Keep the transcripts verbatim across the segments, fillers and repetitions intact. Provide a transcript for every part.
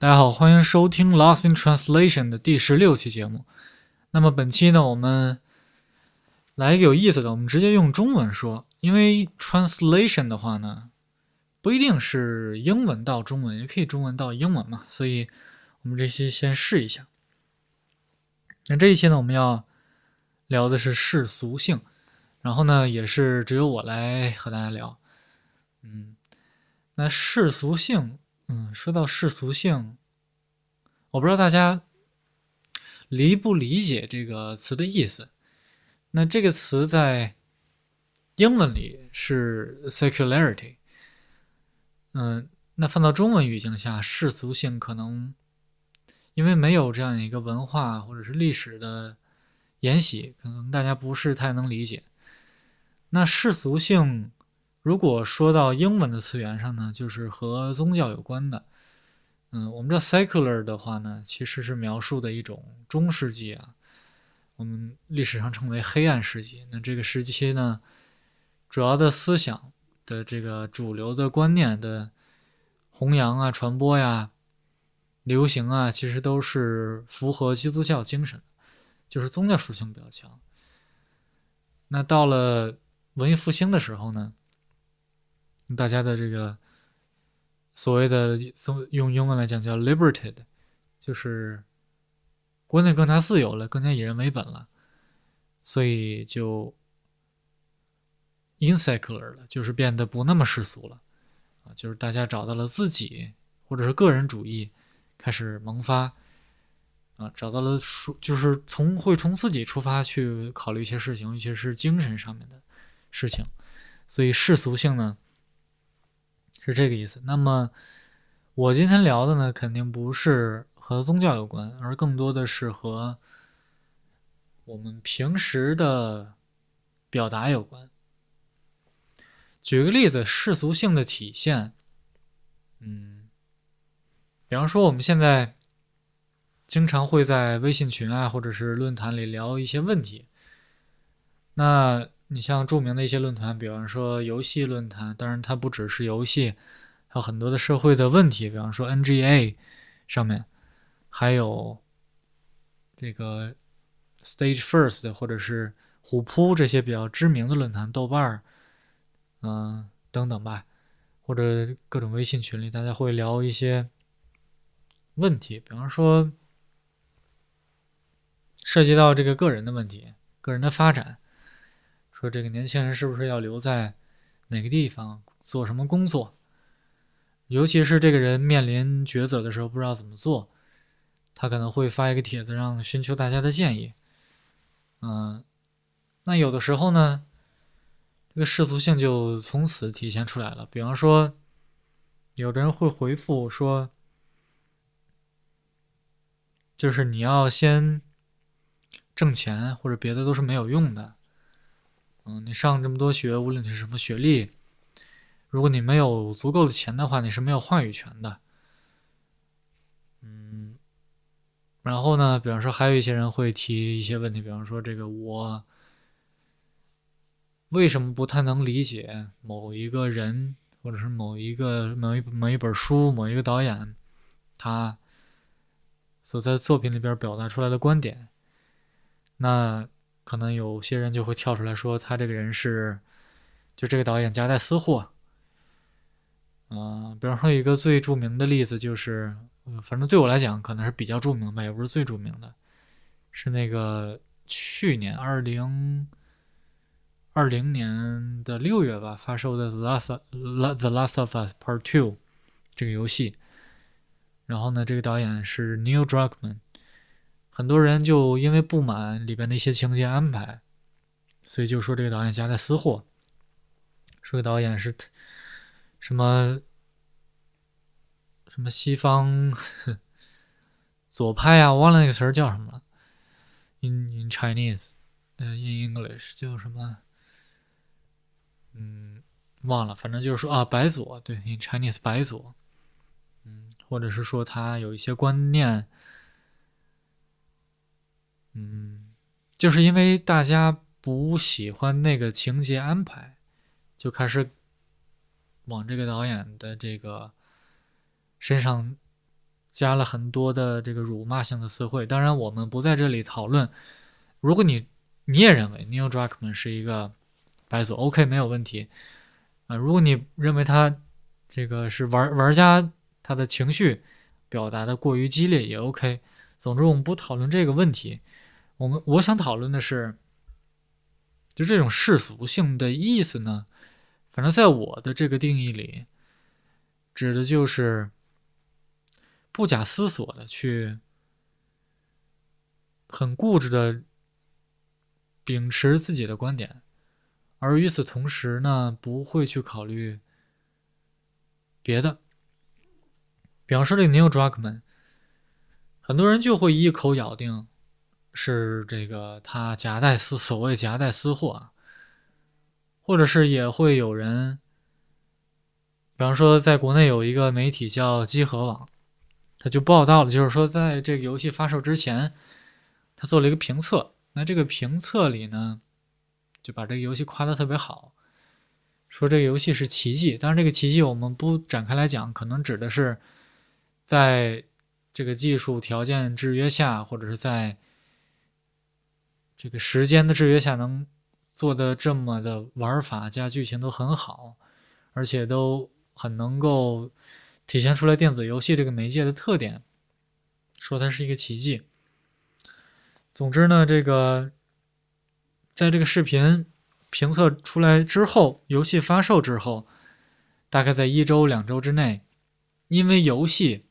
大家好，欢迎收听 Lost in Translation 的第十六期节目。那么本期呢，我们来一个有意思的，我们直接用中文说，因为 translation 的话呢，不一定是英文到中文，也可以中文到英文嘛，所以我们这期先试一下。那这一期呢，我们要聊的是世俗性，然后呢，也是只有我来和大家聊。嗯，那世俗性，嗯，说到世俗性，我不知道大家理不理解这个词的意思。那这个词在英文里是 secularity， 嗯，那放到中文语境下，世俗性可能因为没有这样一个文化或者是历史的沿袭，可能大家不是太能理解。那世俗性如果说到英文的词源上呢，就是和宗教有关的。嗯，我们这 secular 的话呢，其实是描述的一种中世纪啊，我们历史上称为黑暗世纪。那这个时期呢，主要的思想的这个主流的观念的弘扬啊、传播呀、流行啊，其实都是符合基督教精神的，就是宗教属性比较强。那到了文艺复兴的时候呢，大家的这个所谓的用英文来讲叫 liberated， 就是国内更加自由了，更加以人为本了，所以就 insecular 了，就是变得不那么世俗了，就是大家找到了自己，或者是个人主义开始萌发啊，找到了就是从会从自己出发去考虑一些事情，尤其是精神上面的事情，所以世俗性呢是这个意思。那么我今天聊的呢，肯定不是和宗教有关，而更多的是和我们平时的表达有关。举个例子，世俗性的体现，嗯，比方说我们现在经常会在微信群啊，或者是论坛里聊一些问题。那你像著名的一些论坛，比方说游戏论坛，当然它不只是游戏，还有很多的社会的问题，比方说 N G A 上面，还有这个 Stage First 或者是虎扑这些比较知名的论坛，豆瓣嗯、呃、等等吧，或者各种微信群里，大家会聊一些问题，比方说涉及到这个个人的问题，个人的发展。说这个年轻人是不是要留在哪个地方做什么工作，尤其是这个人面临抉择的时候不知道怎么做，他可能会发一个帖子让寻求大家的建议。嗯，那有的时候呢，这个世俗性就从此体现出来了。比方说有的人会回复说，就是你要先挣钱，或者别的都是没有用的。嗯，你上这么多学，无论你是什么学历，如果你没有足够的钱的话，你是没有话语权的。嗯，然后呢，比方说还有一些人会提一些问题，比方说这个我为什么不太能理解某一个人，或者是某一个某一某一本书、某一个导演，他所在作品里边表达出来的观点。那可能有些人就会跳出来说，他这个人是就这个导演夹带私货。嗯、呃，比方说一个最著名的例子就是、呃、反正对我来讲可能是比较著名吧，也不是最著名的，是那个去年二零二零年的六月吧发售的 The Last of Us Part two 这个游戏。然后呢，这个导演是 Neil Druckmann，很多人就因为不满里边的一些情节安排，所以就说这个导演夹带私货，说这个导演是什么什么西方左派啊，我忘了那个词叫什么了 in, in Chinese、呃、in English 叫什么嗯，忘了，反正就是说啊白左，对 in Chinese 白左，嗯，或者是说他有一些观念，嗯，就是因为大家不喜欢那个情节安排，就开始往这个导演的这个身上加了很多的这个辱骂性的词汇。当然我们不在这里讨论，如果你你也认为 Neil Druckmann 是一个白左 OK 没有问题、呃、如果你认为他这个是玩玩家，他的情绪表达的过于激烈也 OK。 总之我们不讨论这个问题，我们我想讨论的是就这种世俗性的意思呢，反正在我的这个定义里指的就是不假思索的去很固执的秉持自己的观点，而与此同时呢不会去考虑别的。比方说这个 Neil Druckmann， 很多人就会一口咬定是这个他夹带私，所谓夹带私货，或者是也会有人，比方说在国内有一个媒体叫积禾网，他就报道了，就是说在这个游戏发售之前他做了一个评测，那这个评测里呢就把这个游戏夸得特别好，说这个游戏是奇迹。当然这个奇迹我们不展开来讲，可能指的是在这个技术条件制约下，或者是在这个时间的制约下能做的这么的玩法加剧情都很好，而且都很能够体现出来电子游戏这个媒介的特点，说它是一个奇迹。总之呢这个在这个视频评测出来之后，游戏发售之后大概在一周两周之内，因为游戏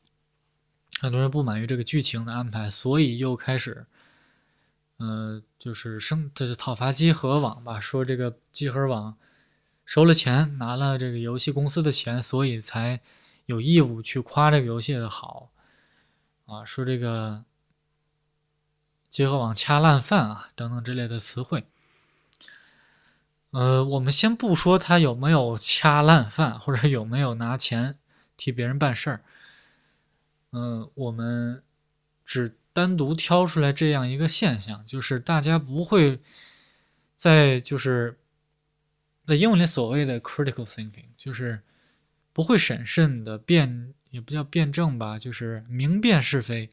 很多人不满于这个剧情的安排，所以又开始呃，就是生就是讨伐积禾网吧，说这个积禾网收了钱，拿了这个游戏公司的钱，所以才有义务去夸这个游戏的好啊，说这个积禾网掐烂饭啊等等之类的词汇。呃，我们先不说他有没有掐烂饭，或者有没有拿钱替别人办事儿，嗯、呃，我们只单独挑出来这样一个现象，就是大家不会在就是在英文里所谓的 critical thinking， 就是不会审慎的辩，也不叫辩证吧，就是明辨是非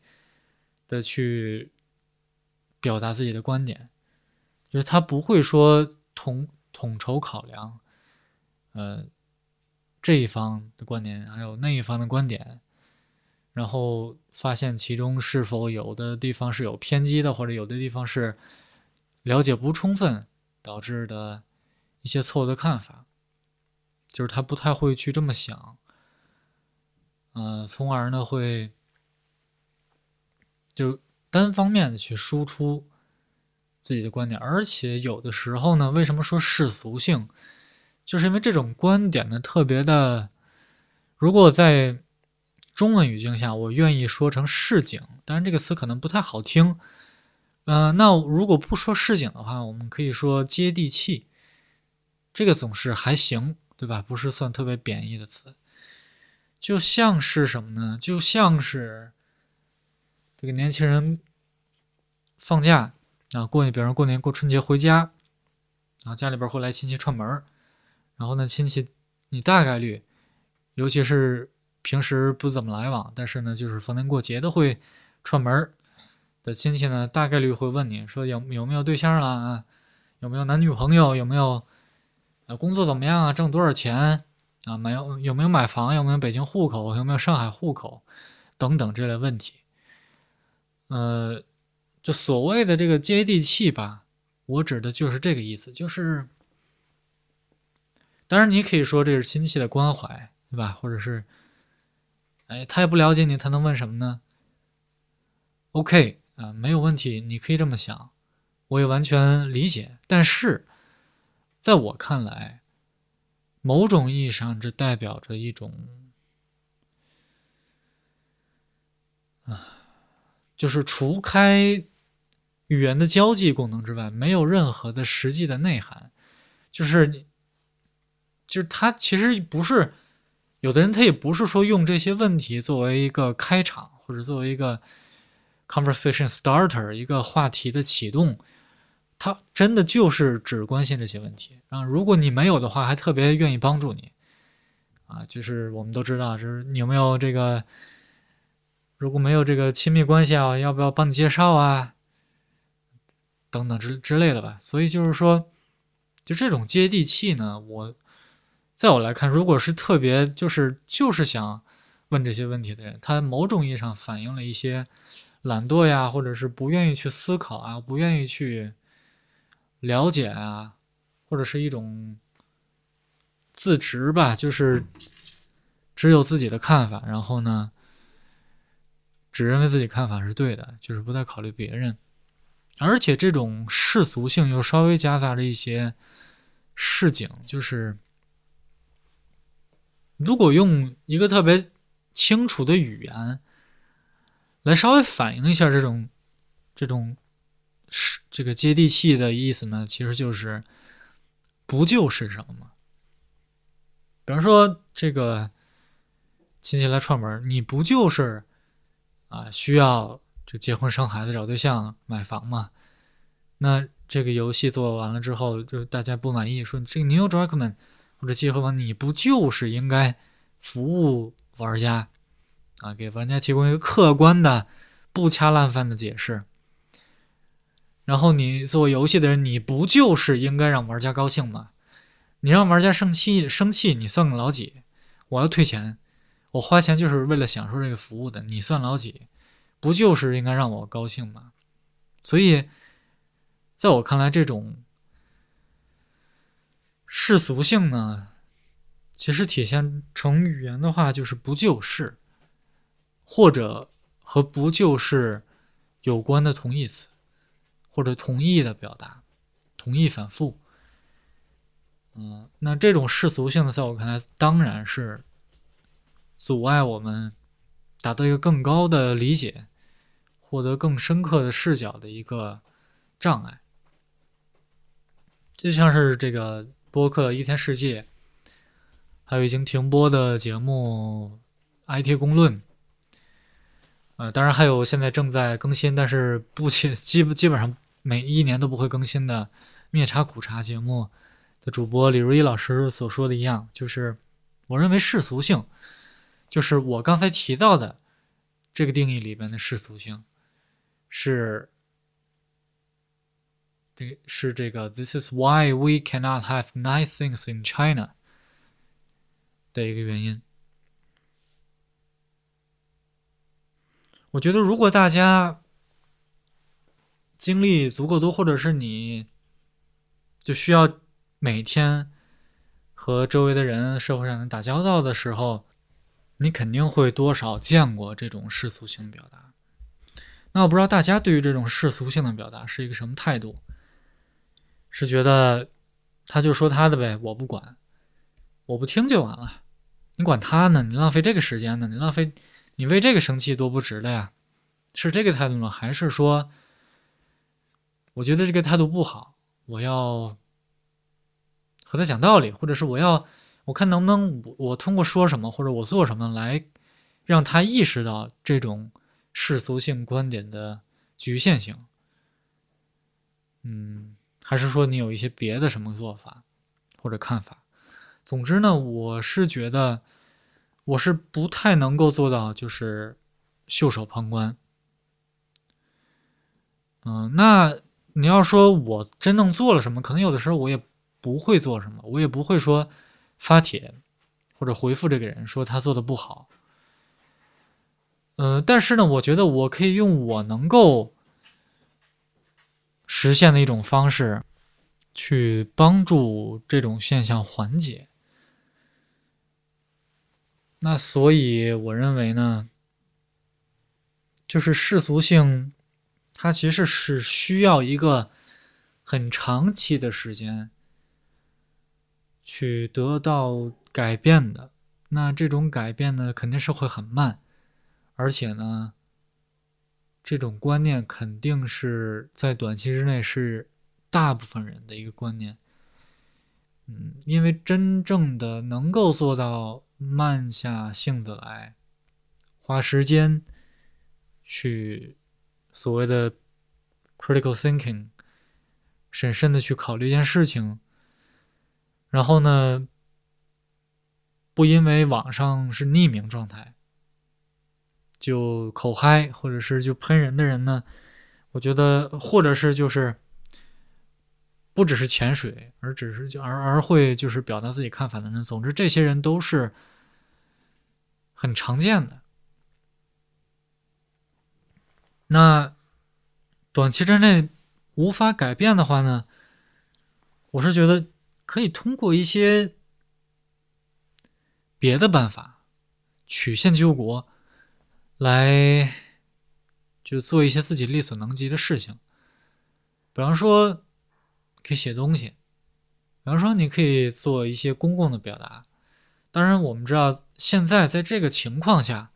的去表达自己的观点，就是他不会说统统筹考量，呃，这一方的观点还有那一方的观点，然后发现其中是否有的地方是有偏激的，或者有的地方是了解不充分导致的一些错误的看法，就是他不太会去这么想，呃，从而呢会就单方面的去输出自己的观点。而且有的时候呢，为什么说世俗性，就是因为这种观点呢特别的，如果在中文语境下我愿意说成市井，当然这个词可能不太好听，呃，那如果不说市井的话，我们可以说接地气，这个总是还行对吧，不是算特别贬义的词。就像是什么呢，就像是这个年轻人放假啊，过年，比如说过年过春节回家，然后家里边会来亲戚串门，然后呢亲戚你大概率尤其是平时不怎么来往，但是呢就是逢年过节都会串门的亲戚呢，大概率会问你说有有没有对象啦，有没有男女朋友，有没有呃工作怎么样啊，挣多少钱啊，买有有没有买房，有没有北京户口，有没有上海户口等等这类问题。呃就所谓的这个接地气吧，我指的就是这个意思，就是当然你可以说这是亲戚的关怀对吧，或者是哎他也不了解你他能问什么呢 OK 啊、呃、没有问题，你可以这么想，我也完全理解。但是在我看来，某种意义上这代表着一种啊，就是除开语言的交际功能之外，没有任何的实际的内涵。就是就是他其实不是，有的人他也不是说用这些问题作为一个开场，或者作为一个 conversation starter， 一个话题的启动，他真的就是只关心这些问题。然后如果你没有的话，还特别愿意帮助你啊，就是我们都知道，就是你有没有这个如果没有这个亲密关系啊，要不要帮你介绍啊，等等之之类的吧。所以就是说，就这种接地气呢，我在我来看，如果是特别就是就是想问这些问题的人，他某种意义上反映了一些懒惰呀，或者是不愿意去思考啊，不愿意去了解啊，或者是一种自持吧，就是只有自己的看法，然后呢只认为自己看法是对的，就是不再考虑别人。而且这种世俗性又稍微夹杂着一些市井，就是如果用一个特别清楚的语言来稍微反映一下这种这种这个接地气的意思呢，其实就是不就是什么。比方说这个亲戚来串门，你不就是啊需要这结婚生孩子找对象买房嘛？那这个游戏做完了之后，就大家不满意，说这个 Neil Druckmann 或者集合网，你不就是应该服务玩家啊，给玩家提供一个客观的不掐烂饭的解释。然后你做游戏的人，你不就是应该让玩家高兴吗？你让玩家生气生气你算个老几？我要退钱，我花钱就是为了享受这个服务的，你算老几？不就是应该让我高兴吗？所以在我看来，这种世俗性呢，其实体现成语言的话，就是不就是或者和不就是有关的同义词，或者同义的表达，同义反复。嗯，那这种世俗性的，在我看来，当然是阻碍我们达到一个更高的理解，获得更深刻的视角的一个障碍。就像是这个播客《一天世界》，还有已经停播的节目《I T 公论》。呃，当然还有现在正在更新，但是不基本基本上每一年都不会更新的灭茶苦茶节目的主播李如一老师所说的一样，就是我认为世俗性，就是我刚才提到的这个定义里边的世俗性，是这是这个 "This is why we cannot have nice things in China" 的一个原因。我觉得如果大家经历足够多，或者是你就需要每天和周围的人、社会上人打交道的时候，你肯定会多少见过这种世俗性的表达。那我不知道大家对于这种世俗性的表达是一个什么态度，是觉得他就说他的呗，我不管，我不听就完了，你管他呢，你浪费这个时间呢，你浪费你为这个生气多不值的呀，是这个态度呢？还是说我觉得这个态度不好，我要和他讲道理，或者是我要我看能不能我通过说什么或者我做什么来让他意识到这种世俗性观点的局限性。嗯，还是说你有一些别的什么做法或者看法。总之呢，我是觉得我是不太能够做到就是袖手旁观。嗯，那你要说我真正做了什么，可能有的时候我也不会做什么，我也不会说发帖或者回复这个人说他做的不好。嗯、呃，但是呢，我觉得我可以用我能够实现的一种方式去帮助这种现象缓解。那所以我认为呢，就是世俗性它其实是需要一个很长期的时间去得到改变的。那这种改变呢，肯定是会很慢，而且呢这种观念肯定是在短期之内是大部分人的一个观念。嗯，因为真正的能够做到慢下性子来，花时间去所谓的 critical thinking， 审慎的去考虑一件事情，然后呢不因为网上是匿名状态，就口嗨或者是就喷人的人呢，我觉得或者是就是不只是潜水，而只是就而而会就是表达自己看法的人，总之这些人都是很常见的。那短期之内无法改变的话呢，我是觉得可以通过一些别的办法，曲线救国，来就做一些自己力所能及的事情。比方说可以写东西，比方说你可以做一些公共的表达。当然我们知道现在在这个情况下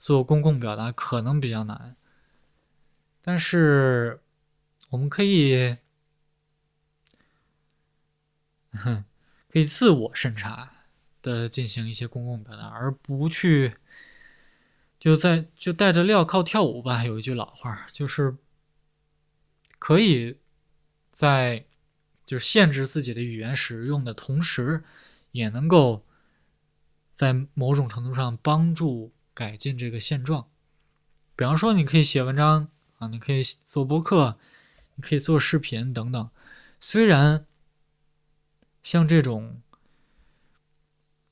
做公共表达可能比较难，但是我们可以可以自我审查的进行一些公共表达，而不去就在就带着镣铐跳舞吧。有一句老话，就是可以在就是限制自己的语言使用的同时，也能够在某种程度上帮助改进这个现状。比方说你可以写文章啊，你可以做播客，你可以做视频等等。虽然像这种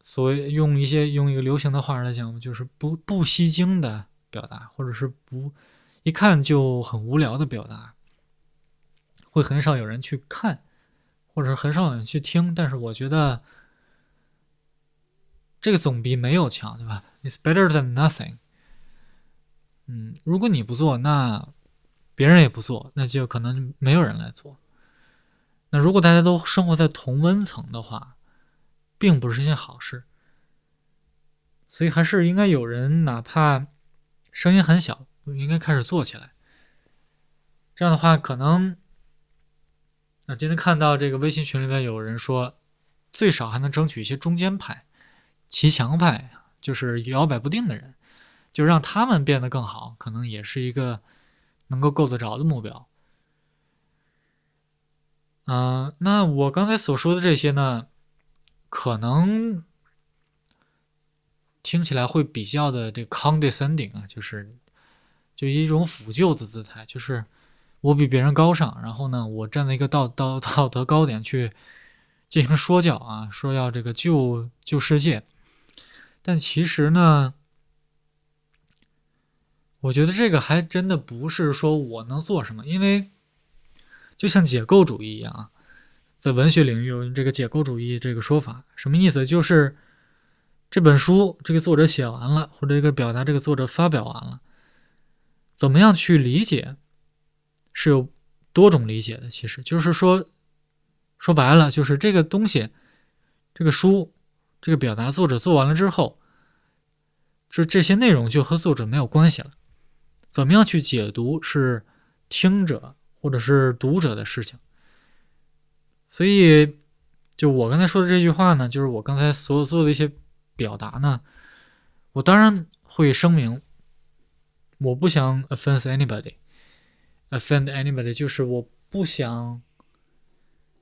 所谓用一些用一个流行的话来讲，就是不不吸睛的表达，或者是不一看就很无聊的表达，会很少有人去看，或者很少有人去听。但是我觉得这个总比没有强，对吧？ It's better than nothing。 嗯，如果你不做，那别人也不做，那就可能没有人来做。那如果大家都生活在同温层的话，并不是一件好事，所以还是应该有人哪怕声音很小应该开始做起来。这样的话可能那今天看到这个微信群里面有人说最少还能争取一些中间派、骑墙派，就是摇摆不定的人，就让他们变得更好，可能也是一个能够够得着的目标。呃，那我刚才所说的这些呢，可能听起来会比较的这 condescending 啊，就是就一种俯就的姿态，就是我比别人高尚，然后呢，我站在一个道道道德高点去进行说教啊，说要这个救救世界。但其实呢，我觉得这个还真的不是说我能做什么，因为就像解构主义一样啊。在文学领域有这个解构主义这个说法，什么意思？就是这本书这个作者写完了，或者这个表达这个作者发表完了，怎么样去理解是有多种理解的。其实就是说说白了，就是这个东西这个书这个表达作者做完了之后，就这些内容就和作者没有关系了，怎么样去解读是听者或者是读者的事情。所以就我刚才说的这句话呢，就是我刚才所做的一些表达呢，我当然会声明我不想 offend anybody offend anybody， 就是我不想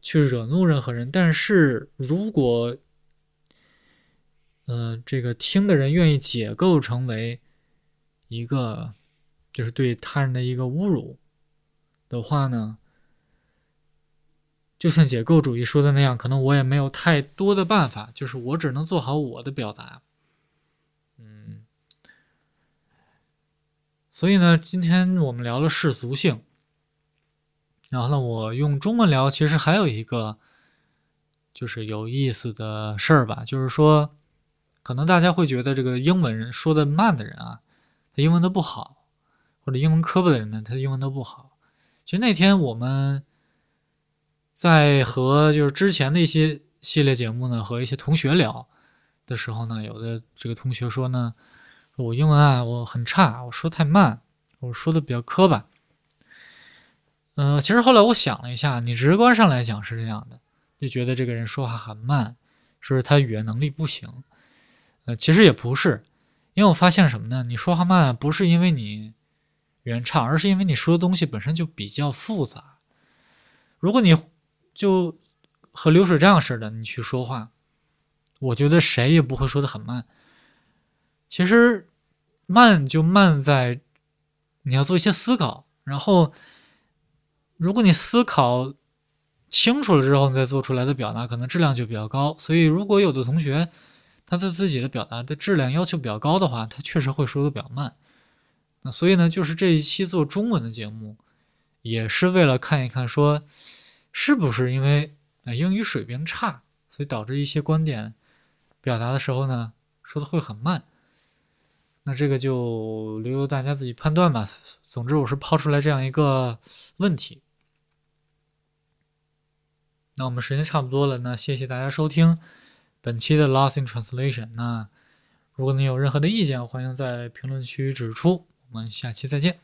去惹怒任何人。但是如果呃，这个听的人愿意解构成为一个就是对他人的一个侮辱的话呢，就像解构主义说的那样，可能我也没有太多的办法，就是我只能做好我的表达。嗯，所以呢，今天我们聊了世俗性，然后呢，我用中文聊，其实还有一个就是有意思的事儿吧，就是说，可能大家会觉得这个英文说的慢的人啊，他英文都不好，或者英文磕巴的人呢，他英文都不好。其实那天我们在和就是之前的一些系列节目呢，和一些同学聊的时候呢，有的这个同学说呢，我英文啊我很差，我说太慢，我说的比较磕巴。呃，其实后来我想了一下，你直观上来讲是这样的，就觉得这个人说话很慢，是不是他语言能力不行？呃，其实也不是，因为我发现什么呢？你说话慢不是因为你语言差，而是因为你说的东西本身就比较复杂。如果你就和流水账似的你去说话，我觉得谁也不会说得很慢。其实慢就慢在你要做一些思考，然后如果你思考清楚了之后，你再做出来的表达可能质量就比较高。所以如果有的同学他对自己的表达的质量要求比较高的话，他确实会说的比较慢。那所以呢，就是这一期做中文的节目也是为了看一看说是不是因为英语水平差，所以导致一些观点表达的时候呢说的会很慢。那这个就留由大家自己判断吧。总之我是抛出来这样一个问题。那我们时间差不多了，那谢谢大家收听本期的 Lost in Translation。 那如果你有任何的意见，欢迎在评论区指出，我们下期再见。